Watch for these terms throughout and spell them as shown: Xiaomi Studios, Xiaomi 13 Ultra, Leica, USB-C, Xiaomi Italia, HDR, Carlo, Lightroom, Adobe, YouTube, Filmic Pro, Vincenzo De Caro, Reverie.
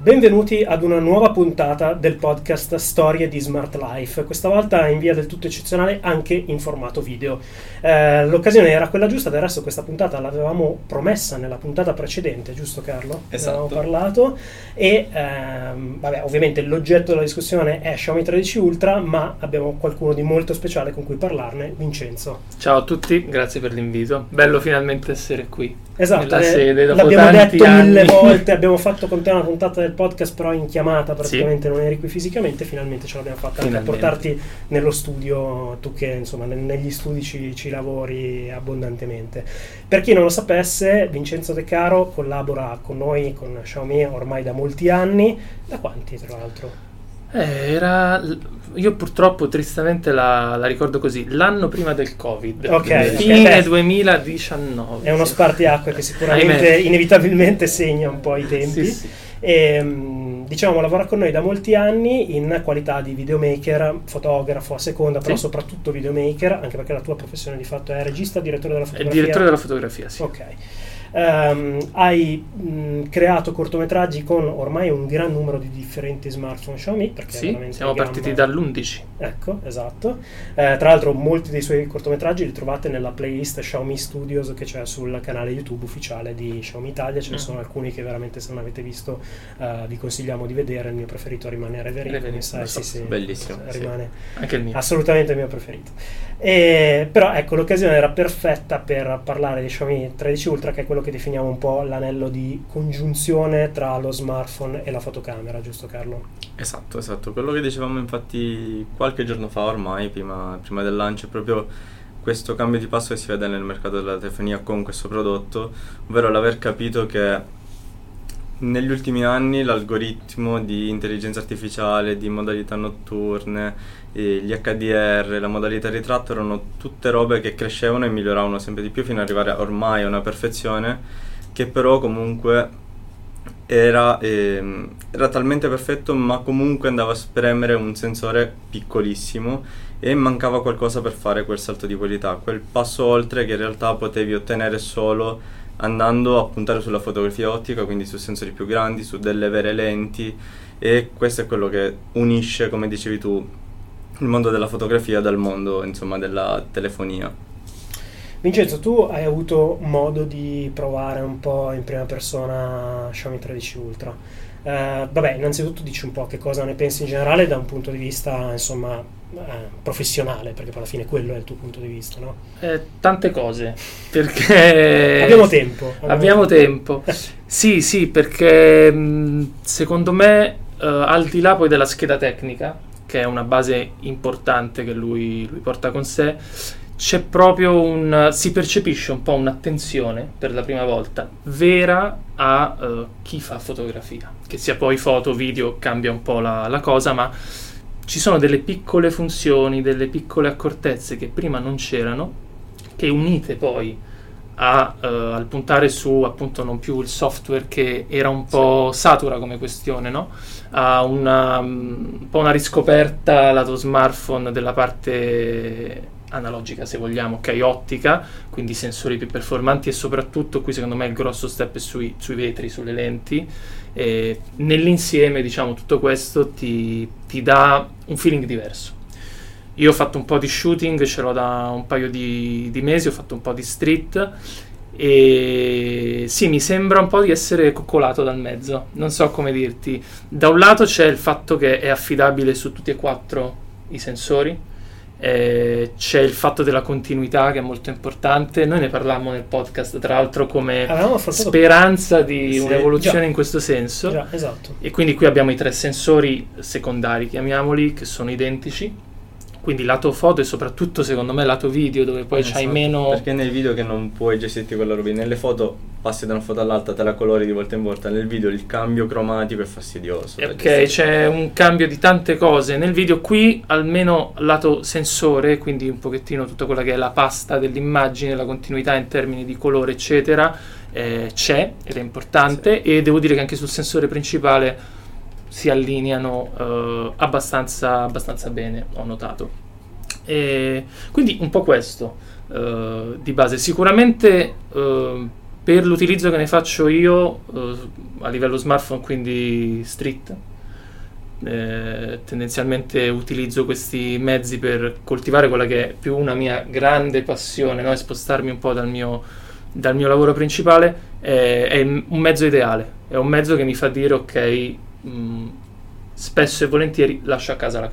Benvenuti ad una nuova puntata del podcast Storie di Smart Life, questa volta in via del tutto eccezionale anche in formato video. L'occasione era quella giusta, del resto questa puntata l'avevamo promessa nella puntata precedente, giusto Carlo? Esatto. Ne avevamo parlato e vabbè, ovviamente l'oggetto della discussione è Xiaomi 13 Ultra, ma abbiamo qualcuno di molto speciale con cui parlarne, Vincenzo. Ciao a tutti, grazie per l'invito, bello finalmente essere qui. Esatto, sede, l'abbiamo detto mille volte, abbiamo fatto con te una puntata del podcast però in chiamata praticamente, sì. Non eri qui fisicamente, finalmente ce l'abbiamo fatta anche a portarti nello studio, tu che insomma negli studi ci lavori abbondantemente. Per chi non lo sapesse, Vincenzo De Caro collabora con noi, con Xiaomi ormai da molti anni, da quanti tra l'altro? Io purtroppo tristamente la ricordo così, l'anno prima del Covid, okay, fine 2019. È uno spartiacque che sicuramente inevitabilmente segna un po' i tempi. Sì, sì. E, diciamo, lavora con noi da molti anni in qualità di videomaker, fotografo a seconda, però sì, soprattutto videomaker, anche perché la tua professione di fatto è regista, direttore della fotografia. Direttore della fotografia, sì. Ok. Hai creato cortometraggi con ormai un gran numero di differenti smartphone Xiaomi, perché sì, siamo partiti dall'11, ecco, esatto. Tra l'altro molti dei suoi cortometraggi li trovate nella playlist Xiaomi Studios che c'è sul canale YouTube ufficiale di Xiaomi Italia, ce ne sono alcuni che veramente, se non avete visto, vi consigliamo di vedere. Il mio preferito rimane Reverie, come sai, sì, bellissimo, rimane sì, anche il mio, assolutamente il mio preferito. Però ecco, l'occasione era perfetta per parlare di Xiaomi 13 Ultra, che è quello che definiamo un po' l'anello di congiunzione tra lo smartphone e la fotocamera, giusto Carlo? Esatto, quello che dicevamo infatti qualche giorno fa ormai, prima del lancio, è proprio questo cambio di passo che si vede nel mercato della telefonia con questo prodotto, ovvero l'aver capito che negli ultimi anni l'algoritmo di intelligenza artificiale, di modalità notturne, gli HDR, la modalità ritratto erano tutte robe che crescevano e miglioravano sempre di più fino ad arrivare ormai a una perfezione che però comunque era talmente perfetto, ma comunque andava a spremere un sensore piccolissimo e mancava qualcosa per fare quel salto di qualità, quel passo oltre che in realtà potevi ottenere solo andando a puntare sulla fotografia ottica, quindi su sensori più grandi, su delle vere lenti, e questo è quello che unisce, come dicevi tu, il mondo della fotografia dal mondo, insomma, della telefonia. Vincenzo, tu hai avuto modo di provare un po' in prima persona Xiaomi 13 Ultra. Vabbè, innanzitutto dici un po' che cosa ne pensi in generale da un punto di vista, insomma, professionale, perché poi alla fine quello è il tuo punto di vista, no? Tante cose, perché abbiamo tempo. sì, perché secondo me al di là poi della scheda tecnica, che è una base importante che lui porta con sé, c'è proprio si percepisce un po' un'attenzione per la prima volta vera a chi fa fotografia, che sia poi foto, video, cambia un po' la cosa, ma ci sono delle piccole funzioni, delle piccole accortezze che prima non c'erano, che unite poi al puntare su, appunto, non più il software che era un po' satura come questione, no? A un po' una riscoperta lato smartphone della parte analogica, se vogliamo, ok, ottica, quindi sensori più performanti, e soprattutto qui secondo me il grosso step è sui vetri, sulle lenti. E nell'insieme, diciamo, tutto questo ti dà un feeling diverso. Io ho fatto un po' di shooting, ce l'ho da un paio di mesi, ho fatto un po' di street e sì, mi sembra un po' di essere coccolato dal mezzo, non so come dirti. Da un lato c'è il fatto che è affidabile su tutti e quattro i sensori, c'è il fatto della continuità che è molto importante. Noi ne parlammo nel podcast, tra l'altro, come speranza di un'evoluzione in questo senso, esatto. E quindi qui abbiamo i tre sensori secondari, chiamiamoli, che sono identici, quindi lato foto e soprattutto secondo me lato video, dove poi c'hai meno, perché nel video che non puoi gestirti quella roba, nelle foto passi da una foto all'altra, te la colori di volta in volta, nel video il cambio cromatico è fastidioso, ok, c'è un cambio di tante cose nel video. Qui almeno lato sensore, quindi un pochettino tutta quella che è la pasta dell'immagine, la continuità in termini di colore eccetera, c'è ed è importante, sì. E devo dire che anche sul sensore principale si allineano abbastanza bene, ho notato, e quindi un po' questo di base. Sicuramente Per l'utilizzo che ne faccio io a livello smartphone, quindi street, tendenzialmente utilizzo questi mezzi per coltivare quella che è più una mia grande passione, no? E spostarmi un po' dal mio lavoro principale. È un mezzo ideale, è un mezzo che mi fa dire ok, spesso e volentieri lascio a casa la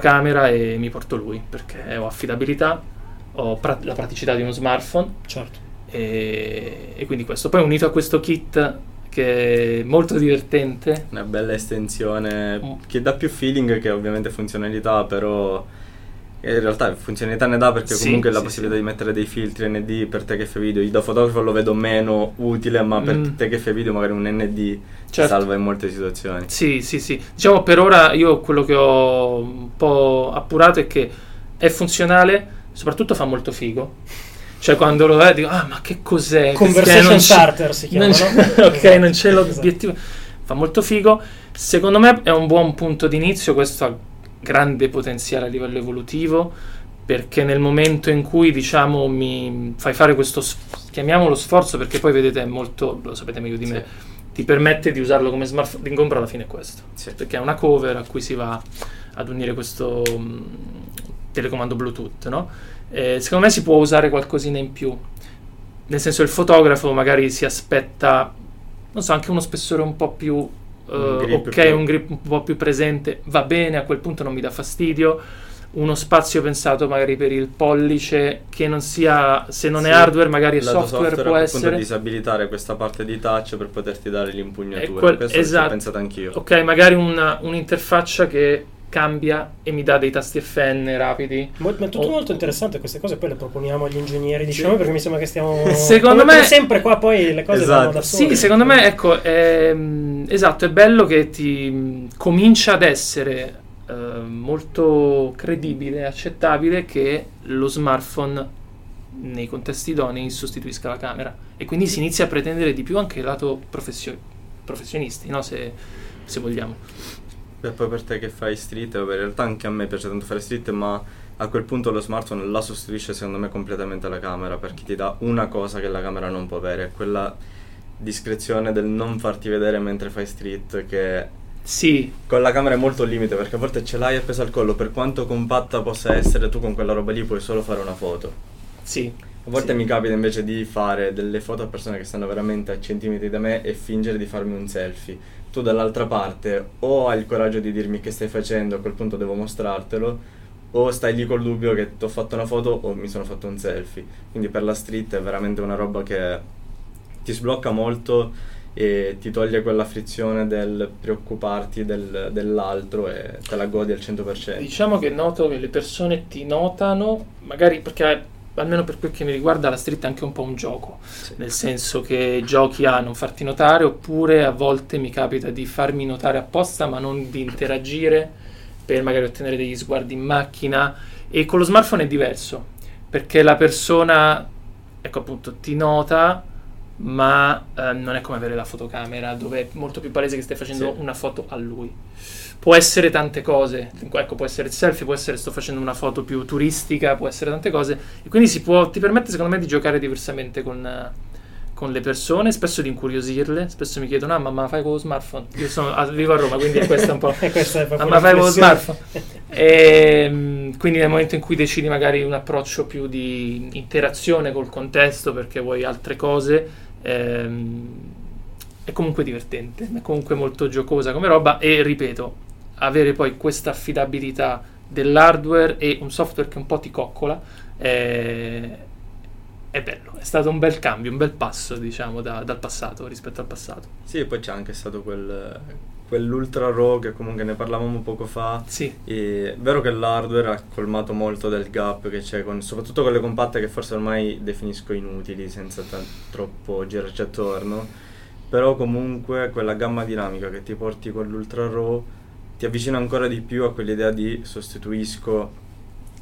camera e mi porto lui, perché ho affidabilità, ho la praticità di uno smartphone, certo, e quindi questo. Poi unito a questo kit che è molto divertente, una bella estensione che dà più feeling che ovviamente funzionalità, però in realtà funzionalità ne dà, perché comunque la possibilità di mettere dei filtri ND per te che fai video. Io da fotografo lo vedo meno utile, ma per te che fai video magari un ND certo, salva in molte situazioni. Sì, diciamo per ora io quello che ho un po' appurato è che è funzionale, soprattutto fa molto figo. Cioè quando lo vedo dico, ma che cos'è? Conversation starter si chiama, no? Ok, esatto, non c'è l'obiettivo. Esatto. Fa molto figo. Secondo me è un buon punto d'inizio, questo ha grande potenziale a livello evolutivo, perché nel momento in cui, diciamo, mi fai fare questo, chiamiamolo sforzo, perché poi vedete è molto, lo sapete meglio di me, ti permette di usarlo come smartphone. L'incontro alla fine è questo, perché è una cover a cui si va ad unire questo telecomando Bluetooth, no? Secondo me si può usare qualcosina in più, nel senso il fotografo magari si aspetta, non so, anche uno spessore un po' più un grip un po' più presente, va bene, a quel punto non mi dà fastidio. Uno spazio pensato magari per il pollice, che non sia, se non è hardware magari è software, può essere disabilitare questa parte di touch per poterti dare l'impugnatura, questo esatto, l'ho pensato anch'io. Ok, magari un'interfaccia che cambia e mi dà dei tasti FN rapidi. Ma tutto molto interessante, queste cose poi le proponiamo agli ingegneri, diciamo, perché mi sembra che stiamo secondo me sempre qua, poi le cose vanno da sole. Sì, secondo me ecco, esatto, è bello che ti comincia ad essere molto credibile, accettabile che lo smartphone nei contesti idonei sostituisca la camera, e quindi si inizia a pretendere di più anche il lato professionisti, no? Se vogliamo. E poi per te che fai street, in realtà anche a me piace tanto fare street, ma a quel punto lo smartphone la sostituisce secondo me completamente alla camera, perché ti dà una cosa che la camera non può avere, quella discrezione del non farti vedere mentre fai street, che con la camera è molto limite, perché a volte ce l'hai appesa al collo, per quanto compatta possa essere, tu con quella roba lì puoi solo fare una foto. A volte mi capita invece di fare delle foto a persone che stanno veramente a centimetri da me e fingere di farmi un selfie. Tu dall'altra parte o hai il coraggio di dirmi che stai facendo, a quel punto devo mostrartelo, o stai lì col dubbio che ti ho fatto una foto o mi sono fatto un selfie. Quindi per la street è veramente una roba che ti sblocca molto e ti toglie quella frizione del preoccuparti dell'altro e te la godi al 100%. Diciamo che noto che le persone ti notano, magari perché, almeno per quel che mi riguarda, la street è anche un po' un gioco, nel senso che giochi a non farti notare, oppure a volte mi capita di farmi notare apposta ma non di interagire, per magari ottenere degli sguardi in macchina. E con lo smartphone è diverso, perché la persona, ecco appunto, ti nota, ma non è come avere la fotocamera, dove è molto più palese che stai facendo una foto a lui. Può essere tante cose, ecco, può essere il selfie, può essere sto facendo una foto più turistica, può essere tante cose, e quindi ti permette secondo me di giocare diversamente con le persone, spesso di incuriosirle. Spesso mi chiedono, ma fai con lo smartphone? Io vivo a Roma, quindi è questa un po', ma fai con lo smartphone? E quindi nel momento in cui decidi magari un approccio più di interazione col contesto, perché vuoi altre cose, è comunque divertente, è comunque molto giocosa come roba, e ripeto, avere poi questa affidabilità dell'hardware e un software che un po' ti coccola è bello, è stato un bel cambio, un bel passo, diciamo, dal passato rispetto al passato. Sì, e poi c'è anche stato quell'ultra raw che comunque ne parlavamo poco fa. È vero che l'hardware ha colmato molto del gap che c'è, soprattutto con le compatte, che forse ormai definisco inutili senza troppo girarci attorno, però comunque quella gamma dinamica che ti porti con l'ultra raw ti avvicina ancora di più a quell'idea di sostituisco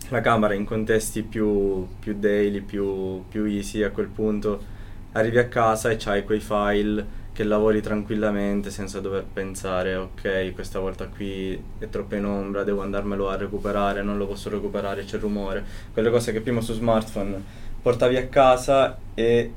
la camera in contesti più daily, più easy. A quel punto arrivi a casa e c'hai quei file che lavori tranquillamente senza dover pensare ok, questa volta qui è troppo in ombra, devo andarmelo a recuperare, non lo posso recuperare, c'è il rumore. Quelle cose che prima su smartphone portavi a casa e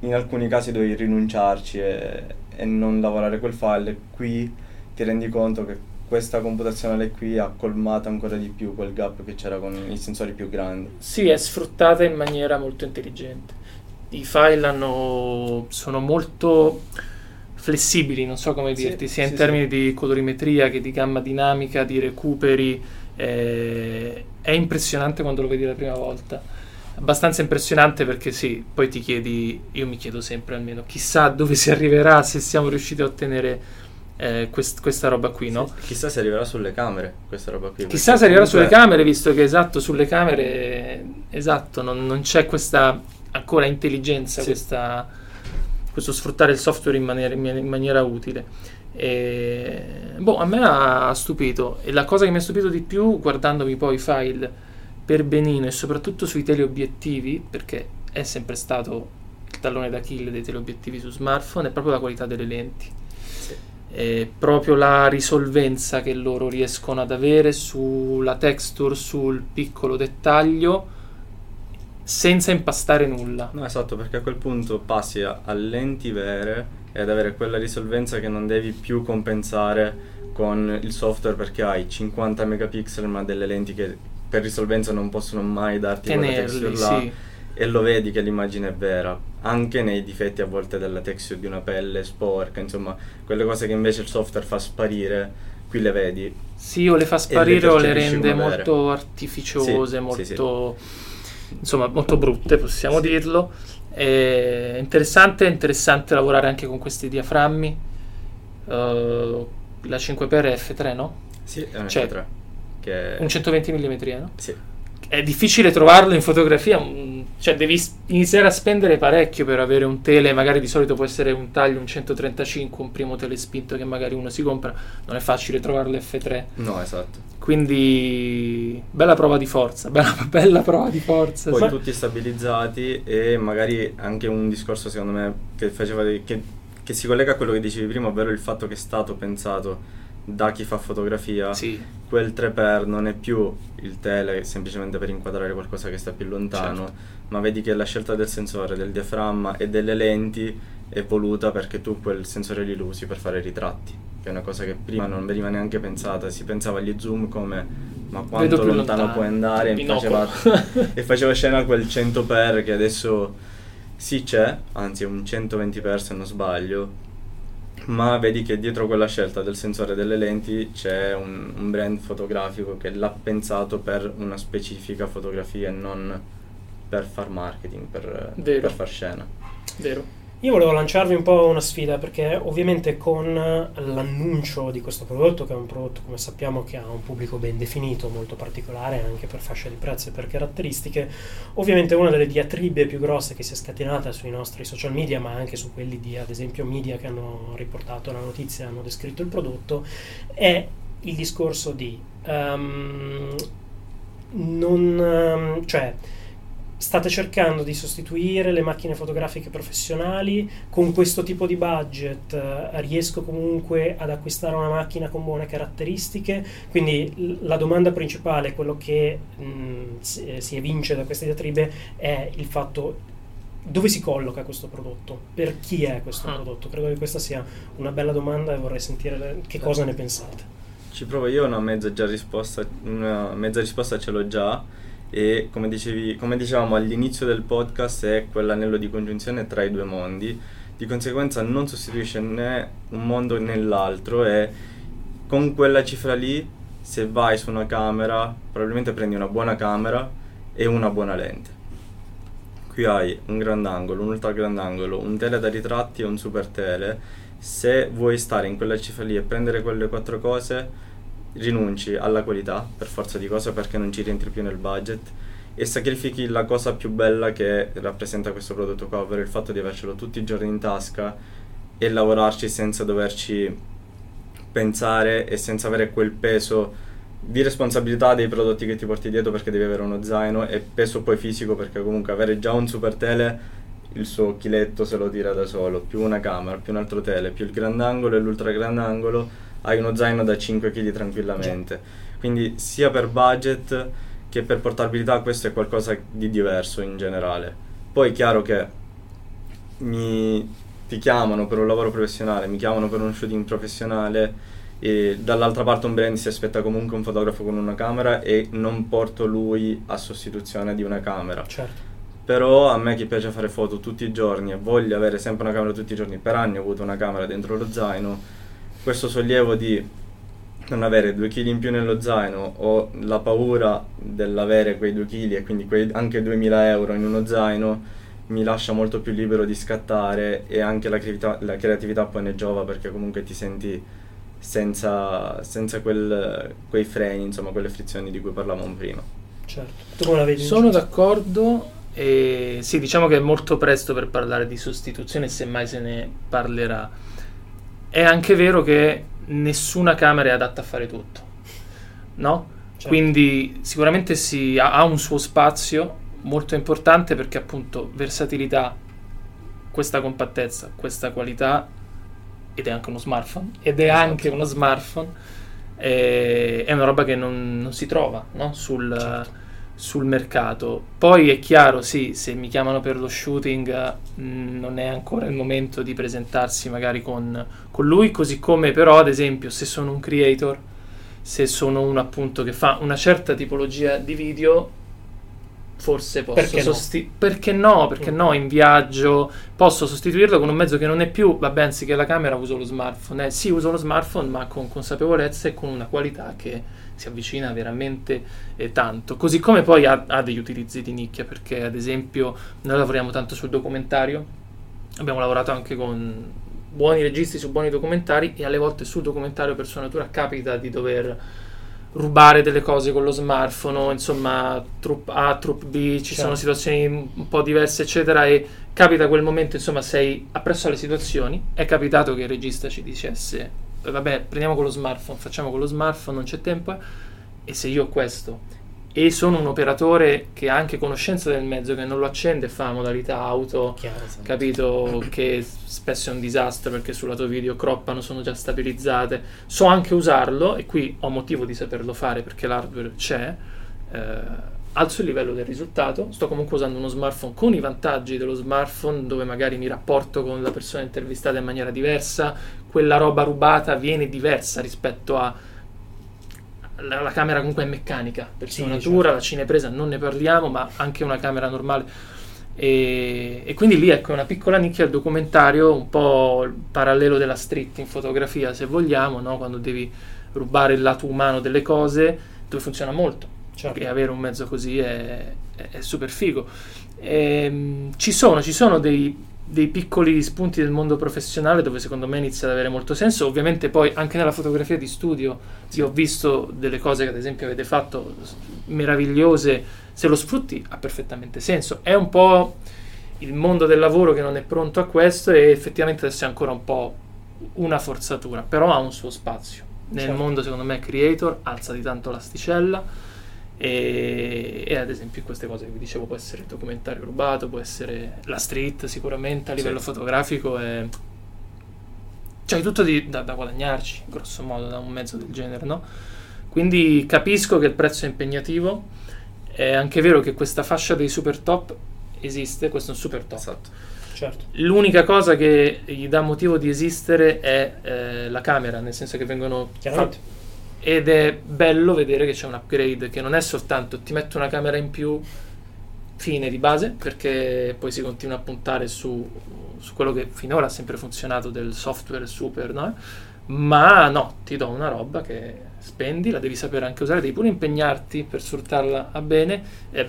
in alcuni casi dovevi rinunciarci e non lavorare quel file. Qui ti rendi conto che questa computazionale qui ha colmato ancora di più quel gap che c'era con i sensori più grandi. Sì, è sfruttata in maniera molto intelligente. I file sono molto flessibili, non so come dirti, sia in termini di colorimetria che di gamma dinamica, di recuperi. È impressionante quando lo vedi la prima volta, abbastanza impressionante, perché sì, poi ti chiedi, io mi chiedo sempre almeno, chissà dove si arriverà, se siamo riusciti a ottenere questa roba qui, no? Sì, chissà se arriverà sulle camere questa roba qui, chissà se arriverà sulle camere, visto che sulle camere non c'è questa ancora intelligenza, questo sfruttare il software in maniera utile. A me ha stupito, e la cosa che mi ha stupito di più, guardandomi poi i file per benino e soprattutto sui teleobiettivi, perché è sempre stato il tallone d'Achille dei teleobiettivi su smartphone, è proprio la qualità delle lenti, proprio la risolvenza che loro riescono ad avere sulla texture, sul piccolo dettaglio, senza impastare nulla. No, esatto, perché a quel punto passi a lenti vere e ad avere quella risolvenza che non devi più compensare con il software, perché hai 50 megapixel ma delle lenti che per risolvenza non possono mai darti quella texture là, e lo vedi che l'immagine è vera anche nei difetti a volte della texture di una pelle sporca, insomma quelle cose che invece il software fa sparire qui le vedi, sì, o le fa sparire o le rende molto artificiose, molto insomma molto brutte, possiamo dirlo. È interessante lavorare anche con questi diaframmi. La 5x è F3, no? Sì, è un F3 che è un 120 mm, no? Sì. È difficile trovarlo in fotografia, cioè devi iniziare a spendere parecchio per avere un tele, magari di solito può essere un taglio, un 135, un primo telespinto che magari uno si compra, non è facile trovarlo F3. No, esatto. Quindi bella prova di forza, bella prova di forza. Poi tutti stabilizzati, e magari anche un discorso secondo me che si collega a quello che dicevi prima, ovvero il fatto che è stato pensato da chi fa fotografia, quel 3x non è più il tele semplicemente per inquadrare qualcosa che sta più lontano, ma vedi che la scelta del sensore, del diaframma e delle lenti è voluta perché tu quel sensore lì lo usi per fare ritratti, che è una cosa che prima non veniva neanche pensata. Si pensava agli zoom come ma quanto lontano puoi andare, e faceva scena quel 100x che adesso c'è, anzi è un 120x se non sbaglio, ma vedi che dietro quella scelta del sensore, delle lenti, c'è un brand fotografico che l'ha pensato per una specifica fotografia e non per far marketing, per far scena. Vero. Io volevo lanciarvi un po' una sfida, perché ovviamente con l'annuncio di questo prodotto, che è un prodotto, come sappiamo, che ha un pubblico ben definito, molto particolare anche per fascia di prezzo e per caratteristiche, ovviamente una delle diatribe più grosse che si è scatenata sui nostri social media, ma anche su quelli di, ad esempio, media che hanno riportato la notizia, hanno descritto il prodotto, è il discorso di state cercando di sostituire le macchine fotografiche professionali con questo tipo di budget, riesco comunque ad acquistare una macchina con buone caratteristiche? Quindi la domanda principale, quello che si evince da queste diatribe, è il fatto dove si colloca questo prodotto, per chi è questo prodotto. Credo che questa sia una bella domanda e vorrei sentire che cosa ne pensate. Ci provo io, una mezza risposta ce l'ho già. E come dicevamo all'inizio del podcast, è quell'anello di congiunzione tra i due mondi, di conseguenza non sostituisce né un mondo né l'altro, e con quella cifra lì, se vai su una camera, probabilmente prendi una buona camera e una buona lente. Qui hai un grandangolo, un ultra grandangolo, un tele da ritratti e un super tele. Se vuoi stare in quella cifra lì e prendere quelle quattro cose, rinunci alla qualità per forza di cosa, perché non ci rientri più nel budget, e sacrifichi la cosa più bella che rappresenta questo prodotto qua, ovvero il fatto di avercelo tutti i giorni in tasca e lavorarci senza doverci pensare e senza avere quel peso di responsabilità dei prodotti che ti porti dietro, perché devi avere uno zaino, e peso poi fisico, perché comunque avere già un super tele, il suo chiletto se lo tira da solo, più una camera, più un altro tele, più il grandangolo e l'ultra grandangolo, hai uno zaino da 5 kg tranquillamente. Quindi sia per budget che per portabilità questo è qualcosa di diverso in generale. Poi è chiaro che ti chiamano per un lavoro professionale, mi chiamano per uno shooting professionale, e dall'altra parte un brand si aspetta comunque un fotografo con una camera e non porto lui a sostituzione di una camera. Certo. Però a me, che piace fare foto tutti i giorni e voglio avere sempre una camera tutti i giorni, per anni ho avuto una camera dentro lo zaino, questo sollievo di non avere 2 chili in più nello zaino, o la paura dell'avere quei 2 chili e quindi anche 2000 euro in uno zaino, mi lascia molto più libero di scattare, e anche la creatività poi ne giova, perché comunque ti senti senza quei freni, insomma, quelle frizioni di cui parlavamo prima. Certo. Tu come la vedi? Sono d'accordo, e sì, diciamo che è molto presto per parlare di sostituzione, semmai se ne parlerà. È anche vero che nessuna camera è adatta a fare tutto, no? Certo. Quindi sicuramente ha un suo spazio molto importante, perché appunto versatilità, questa compattezza, questa qualità, ed è anche uno smartphone, è una roba che non si trova, no? Sul mercato. Poi è chiaro, sì, se mi chiamano per lo shooting non è ancora il momento di presentarsi magari con lui, così come però ad esempio se sono un creator, se sono uno appunto che fa una certa tipologia di video, forse posso in viaggio posso sostituirlo con un mezzo che non è più, vabbè, anziché la camera uso lo smartphone, sì, uso lo smartphone, ma con consapevolezza e con una qualità che si avvicina veramente tanto. Così come poi ha degli utilizzi di nicchia, perché ad esempio noi lavoriamo tanto sul documentario, abbiamo lavorato anche con buoni registi su buoni documentari, e alle volte sul documentario per sua natura capita di dover rubare delle cose con lo smartphone, insomma, troupe A, troupe B, ci sono situazioni un po' diverse, eccetera, e capita quel momento, insomma, sei appresso alle situazioni. È capitato che il regista ci dicesse, vabbè, prendiamo con lo smartphone, facciamo con lo smartphone, non c'è tempo, e se io ho questo e sono un operatore che ha anche conoscenza del mezzo, che non lo accende, fa modalità auto, capito, che spesso è un disastro perché sul lato video croppano, sono già stabilizzate, so anche usarlo, e qui ho motivo di saperlo fare perché l'hardware c'è, alzo il livello del risultato, sto comunque usando uno smartphone con i vantaggi dello smartphone, dove magari mi rapporto con la persona intervistata in maniera diversa, quella roba rubata viene diversa rispetto a la camera, comunque è meccanica per sua natura, certo. La cinepresa non ne parliamo, ma anche una camera normale, e quindi lì, ecco, una piccola nicchia, il documentario, un po' il parallelo della street in fotografia, se vogliamo, no? Quando devi rubare il lato umano delle cose, dove funziona molto, certo. E avere un mezzo così è super figo. Ci sono dei piccoli spunti del mondo professionale dove secondo me inizia ad avere molto senso. Ovviamente poi anche nella fotografia di studio io ho visto delle cose che ad esempio avete fatto meravigliose, se lo sfrutti ha perfettamente senso. È un po' il mondo del lavoro che non è pronto a questo, e effettivamente adesso è ancora un po' una forzatura, però ha un suo spazio nel mondo, secondo me, creator, alza di tanto l'asticella, e ad esempio queste cose che vi dicevo, può essere il documentario rubato, può essere la street, sicuramente a livello fotografico c'è tutto da guadagnarci, grosso modo, da un mezzo del genere, no? Quindi capisco che il prezzo è impegnativo, è anche vero che questa fascia dei super top esiste, questo è un super top, esatto. Certo. L'unica cosa che gli dà motivo di esistere è la camera, nel senso che vengono chiaramente. Ed è bello vedere che c'è un upgrade, che non è soltanto ti metto una camera in più, fine di base, perché poi si continua a puntare su quello che finora ha sempre funzionato, del software super, no? Ma no, ti do una roba che spendi, la devi sapere anche usare, devi pure impegnarti per sfruttarla bene, e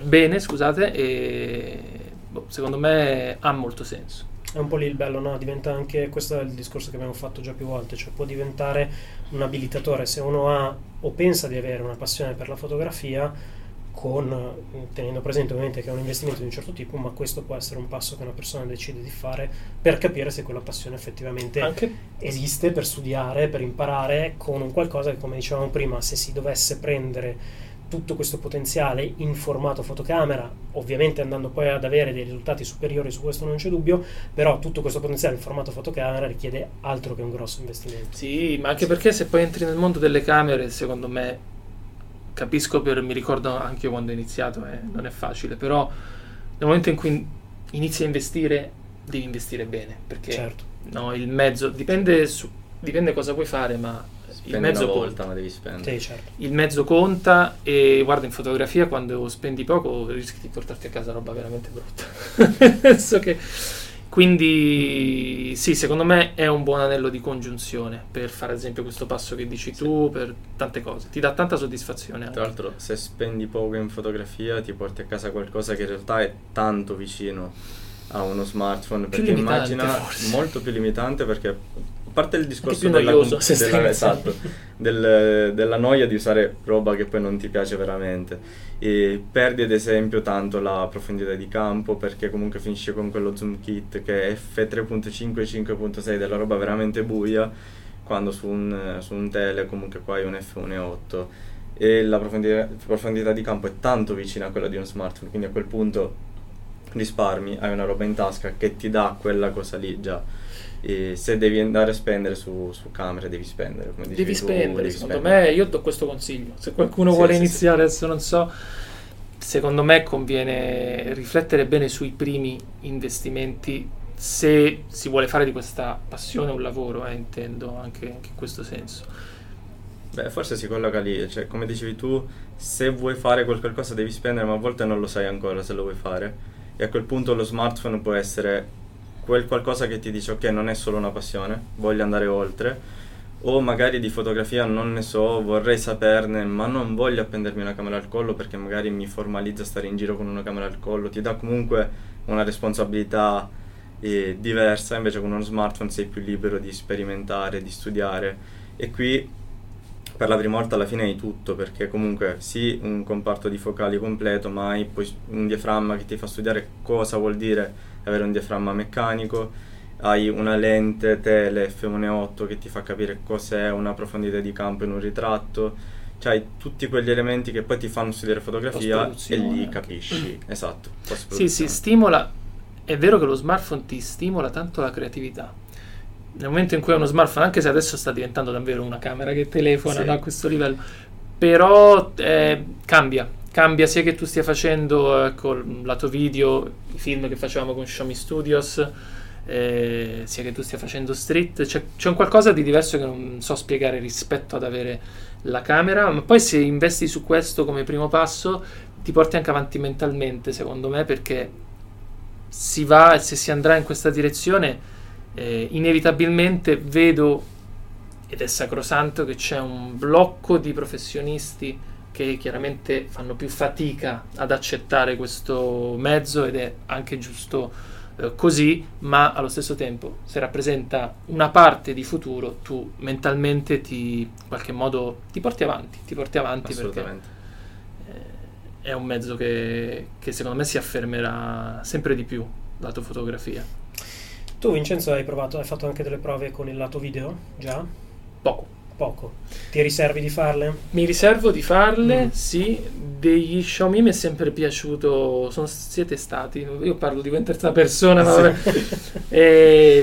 secondo me ha molto senso. È un po' lì il bello, no? Diventa anche, questo è il discorso che abbiamo fatto già più volte, cioè può diventare un abilitatore, se uno ha o pensa di avere una passione per la fotografia, tenendo presente ovviamente che è un investimento di un certo tipo, ma questo può essere un passo che una persona decide di fare per capire se quella passione effettivamente anche esiste, per studiare, per imparare, con un qualcosa che, come dicevamo prima, se si dovesse prendere tutto questo potenziale in formato fotocamera, ovviamente andando poi ad avere dei risultati superiori, su questo non c'è dubbio, però tutto questo potenziale in formato fotocamera richiede altro che un grosso investimento. Sì, ma anche perché se poi entri nel mondo delle camere, secondo me, mi ricordo anche io quando ho iniziato, non è facile, però nel momento in cui inizi a investire, devi investire bene, perché certo. No, il mezzo dipende, dipende cosa vuoi fare, ma spendi il mezzo conta, ma devi spendere. Sì, certo. Il mezzo conta, e guarda, in fotografia quando spendi poco rischi di portarti a casa roba veramente brutta. So che, quindi sì, secondo me è un buon anello di congiunzione per fare ad esempio questo passo che dici sì. Tu per tante cose, ti dà tanta soddisfazione. Tra l'altro se spendi poco in fotografia ti porti a casa qualcosa che in realtà è tanto vicino a uno smartphone, perché immagina forse. Molto più limitante, perché a parte il discorso della noia di usare roba che poi non ti piace veramente, e perdi ad esempio tanto la profondità di campo, perché comunque finisci con quello zoom kit che è f3.5 5.6, della roba veramente buia, quando su un tele comunque qua hai un f1.8 e la profondità di campo è tanto vicina a quella di uno smartphone, quindi a quel punto risparmi, hai una roba in tasca che ti dà quella cosa lì già. E se devi andare a spendere su camere, devi spendere, come dicevi, devi spendere. Me io do questo consiglio, se qualcuno vuole iniziare. Adesso non so, secondo me conviene riflettere bene sui primi investimenti, se si vuole fare di questa passione un lavoro, intendo anche in questo senso. Beh, forse si colloca lì, cioè come dicevi tu, se vuoi fare qualcosa devi spendere, ma a volte non lo sai ancora se lo vuoi fare, e a quel punto lo smartphone può essere quel qualcosa che ti dice ok, non è solo una passione, voglio andare oltre, o magari di fotografia non ne so, vorrei saperne, ma non voglio appendermi una camera al collo perché magari mi formalizza stare in giro con una camera al collo, ti dà comunque una responsabilità diversa, invece con uno smartphone sei più libero di sperimentare, di studiare, e qui per la prima volta alla fine hai tutto, perché comunque sì, un comparto di focali completo, ma hai poi un diaframma che ti fa studiare cosa vuol dire avere un diaframma meccanico, hai una lente tele f1.8 che ti fa capire cos'è una profondità di campo in un ritratto, cioè hai tutti quegli elementi che poi ti fanno studiare fotografia e lì capisci. Esatto, sì, stimola. È vero che lo smartphone ti stimola tanto la creatività, nel momento in cui è uno smartphone, anche se adesso sta diventando davvero una camera che telefona, sì. A questo livello, però cambia sia che tu stia facendo col lato video, i film che facevamo con Xiaomi Studios, sia che tu stia facendo street, c'è un qualcosa di diverso che non so spiegare rispetto ad avere la camera, ma poi se investi su questo come primo passo ti porti anche avanti mentalmente, secondo me, perché si va, e se si andrà in questa direzione inevitabilmente vedo, ed è sacrosanto, che c'è un blocco di professionisti che chiaramente fanno più fatica ad accettare questo mezzo, ed è anche giusto così, ma allo stesso tempo se rappresenta una parte di futuro, tu mentalmente in qualche modo ti porti avanti perché è un mezzo che secondo me si affermerà sempre di più lato fotografia. Tu Vincenzo hai fatto anche delle prove con il lato video? Già? Poco. Ti riservi di farle? Mi riservo di farle, sì. Degli Xiaomi mi è sempre piaciuto, siete stati, io parlo di voi in terza persona, ma vabbè.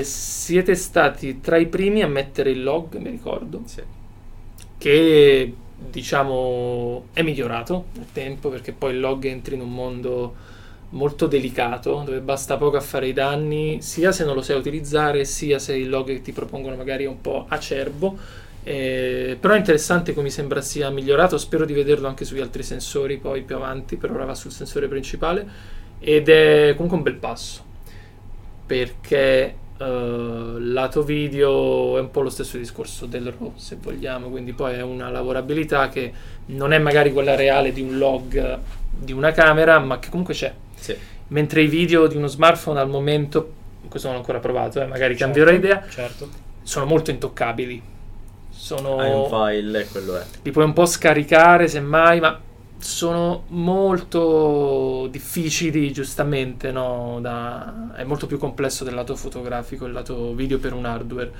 Siete stati tra i primi a mettere il log, mi ricordo, sì. Che diciamo è migliorato nel tempo, perché poi il log entri in un mondo molto delicato dove basta poco a fare i danni, sia se non lo sai utilizzare, sia se il log che ti propongono magari è un po' acerbo, però è interessante come mi sembra sia migliorato, spero di vederlo anche sugli altri sensori poi più avanti, per ora va sul sensore principale, ed è comunque un bel passo, perché lato video è un po' lo stesso discorso del RAW, se vogliamo, quindi poi è una lavorabilità che non è magari quella reale di un log di una camera, ma che comunque c'è, sì. Mentre i video di uno smartphone al momento, questo non l'ho ancora provato, magari certo, cambierò idea, certo. Sono molto intoccabili, hai un file e quello è, li puoi un po' scaricare semmai, ma sono molto difficili, giustamente, no? È molto più complesso del lato fotografico il lato video per un hardware,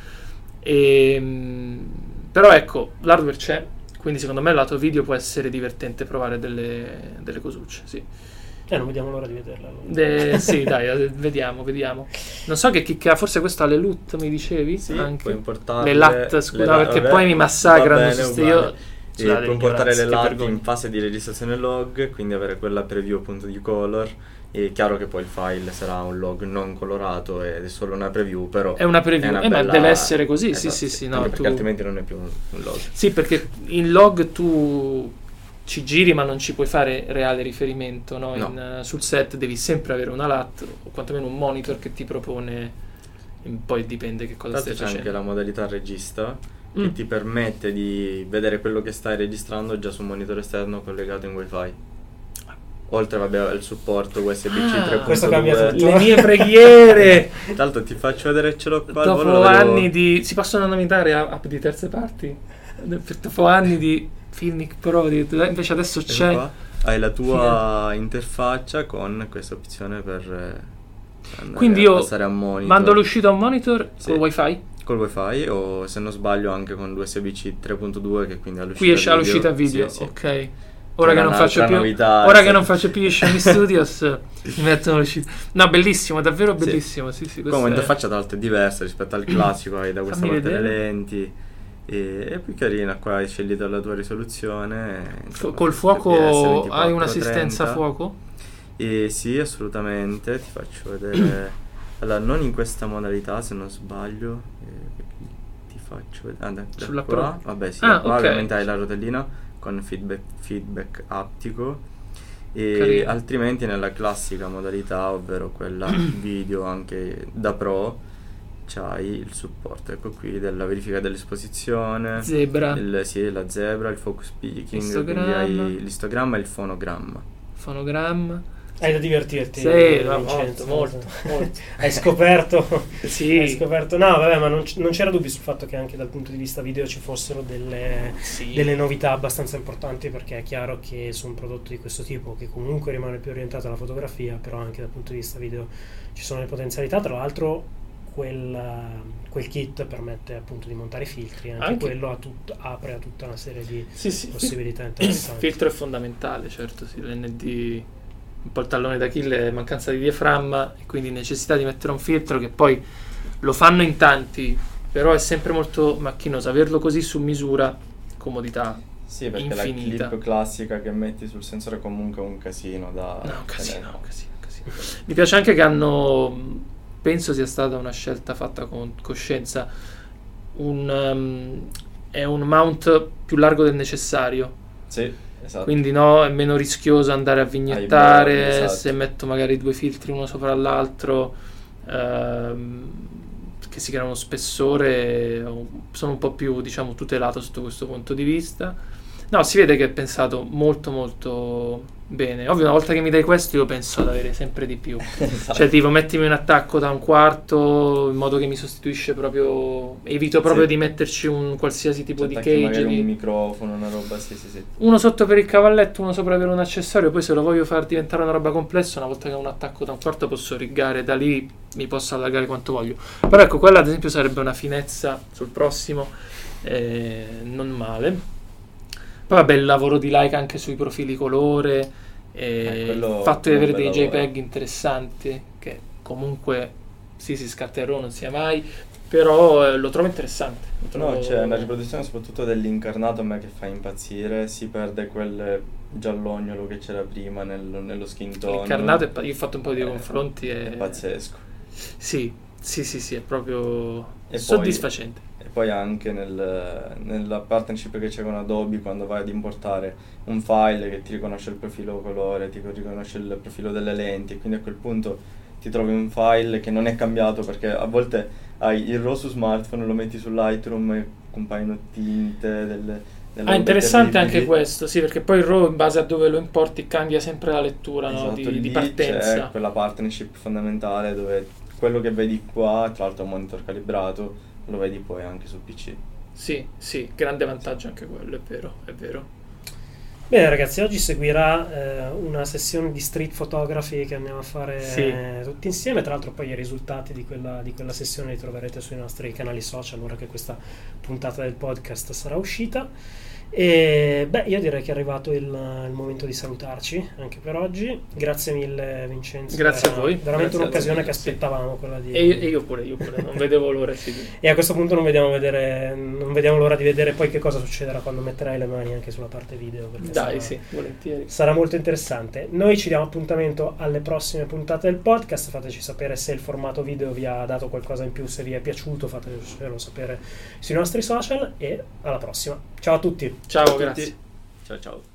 però ecco, l'hardware c'è, quindi secondo me il lato video può essere divertente provare delle cosucce, sì. Non vediamo l'ora di vederla allora. Sì, dai, vediamo. Non so che chicca, forse questa le LUT mi dicevi? Sì, anche le LAT, scusa, perché vabbè, poi mi massacrano. Puoi portare le LAT in fase di registrazione log, quindi avere quella preview appunto di color, È chiaro che poi il file sarà un log non colorato ed è solo una preview, però è una preview, ma deve essere così, esatto, sì, no, perché altrimenti non è più un log. Sì, perché in log tu ci giri ma non ci puoi fare reale riferimento, no? No. Sul set devi sempre avere una LAT o quantomeno un monitor che ti propone, poi dipende che cosa stai facendo. C'è anche la modalità regista che ti permette di vedere quello che stai registrando già su un monitor esterno collegato in wifi. Oltre, vabbè, al supporto USB-C 3.2. Le mie preghiere. Tanto ti faccio vedere, ce l'ho qua. Dopo anni di... Si possono nominare app di terze parti? Dopo anni di Filmic Pro, invece adesso c'è... Hai la tua interfaccia con questa opzione per... Quindi io mando l'uscita a un monitor col wifi? Col wifi, o se non sbaglio anche con l'USB-C 3.2 che quindi all'uscita video. Qui esce all'uscita video, sì, ok. Ora che non faccio più gli Xiaomi Studios mi mettono le cifre. No, bellissimo, davvero bellissimo. Sì, come interfaccia tra l'altro è diversa rispetto al classico, hai da questa parte le lenti. È più carina, qua hai sceglito la tua risoluzione. Insomma, col fuoco 24, hai un'assistenza a fuoco? Sì, assolutamente, ti faccio vedere. Allora, non in questa modalità, se non sbaglio. Ti faccio vedere. Sulla qua. Vabbè, sì, qua ovviamente hai la rotellina con feedback aptico, e carino. Altrimenti nella classica modalità, ovvero quella video anche da pro, c'hai il supporto, ecco qui, della verifica dell'esposizione, zebra, la zebra, il focus peaking, l'istogramma. Quindi hai l'istogramma e il fonogramma. Hai da divertirti, sì, Vincenzo, molto. Hai scoperto. No, vabbè, ma non c'era dubbio sul fatto che anche dal punto di vista video ci fossero delle novità abbastanza importanti, perché è chiaro che su un prodotto di questo tipo, che comunque rimane più orientato alla fotografia, però anche dal punto di vista video ci sono le potenzialità. Tra l'altro quel kit permette appunto di montare filtri, anche quello apre a tutta una serie di possibilità interessanti. Il filtro è fondamentale, certo, sì, l'ND un po' il tallone d'Achille, mancanza di diaframma, e quindi necessità di mettere un filtro, che poi lo fanno in tanti, però è sempre molto macchinoso. Averlo così su misura, comodità infinita. La clip classica che metti sul sensore è comunque un casino un casino. Mi piace anche che penso sia stata una scelta fatta con coscienza, è un mount più largo del necessario. Sì. Esatto. Quindi è meno rischioso andare a vignettare, se metto magari due filtri uno sopra l'altro, che si creano spessore, sono un po' più, diciamo, tutelato sotto questo punto di vista. No, si vede che è pensato molto molto bene. Ovvio, una volta che mi dai questo io penso ad avere sempre di più. Esatto. Cioè tipo mettimi un attacco da un quarto in modo che mi sostituisce proprio, evito proprio di metterci un qualsiasi tipo di cage, magari un microfono, una roba, uno sotto per il cavalletto, uno sopra per un accessorio. Poi se lo voglio far diventare una roba complessa, una volta che ho un attacco da un quarto posso riggare, da lì mi posso allargare quanto voglio. Però ecco, quella ad esempio sarebbe una finezza sul prossimo, non male. Poi vabbè, il lavoro di Leica anche sui profili colore, il fatto di avere dei JPEG interessanti, che comunque si scatta in RAW, non sia mai, però lo trovo interessante. C'è la riproduzione soprattutto dell'incarnato a me che fa impazzire, si perde quel giallognolo che c'era prima nello skin tone. L'incarnato, io ho fatto un po' di confronti, è pazzesco. Sì, è proprio soddisfacente. Poi anche nella partnership che c'è con Adobe, quando vai ad importare un file che ti riconosce il profilo colore, ti riconosce il profilo delle lenti, quindi a quel punto ti trovi un file che non è cambiato, perché a volte hai il RAW su smartphone, lo metti su Lightroom e compaiono tinte interessante terribili. Anche questo, sì, perché poi il RAW in base a dove lo importi cambia sempre la lettura, esatto, no? di partenza. C'è quella partnership fondamentale dove quello che vedi qua, tra l'altro è un monitor calibrato, lo vedi poi anche su PC. Sì, grande vantaggio anche quello, è vero. Bene ragazzi, oggi seguirà una sessione di street photography che andiamo a fare tutti insieme. Tra l'altro poi i risultati di quella sessione li troverete sui nostri canali social, ora che questa puntata del podcast sarà uscita. E beh, io direi che è arrivato il momento di salutarci anche per oggi. Grazie mille Vincenzo, grazie a voi, veramente un'occasione che aspettavamo, quella di e io pure non vedevo l'ora e a questo punto non vediamo l'ora di vedere poi che cosa succederà quando metterai le mani anche sulla parte video, perché Dai, sì, volentieri. Sarà molto interessante. Noi ci diamo appuntamento alle prossime puntate del podcast. Fateci sapere se il formato video vi ha dato qualcosa in più, se vi è piaciuto, fatecelo sapere sui nostri social e alla prossima. Ciao a tutti. Ciao, grazie. Ciao, ciao.